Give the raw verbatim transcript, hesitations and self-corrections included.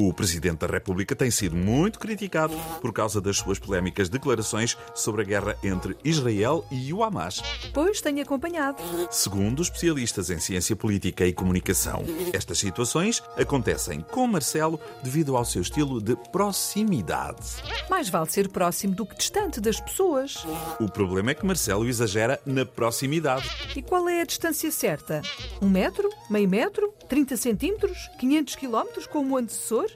O Presidente da República tem sido muito criticado por causa das suas polémicas declarações sobre a guerra entre Israel e o Hamas. Pois, tenho acompanhado. Segundo especialistas em ciência política e comunicação, estas situações acontecem com Marcelo devido ao seu estilo de proximidade. Mais vale ser próximo do que distante das pessoas. O problema é que Marcelo exagera na proximidade. E qual é a distância certa? Um metro? Meio metro? trinta centímetros? quinhentos quilómetros como o antecessor?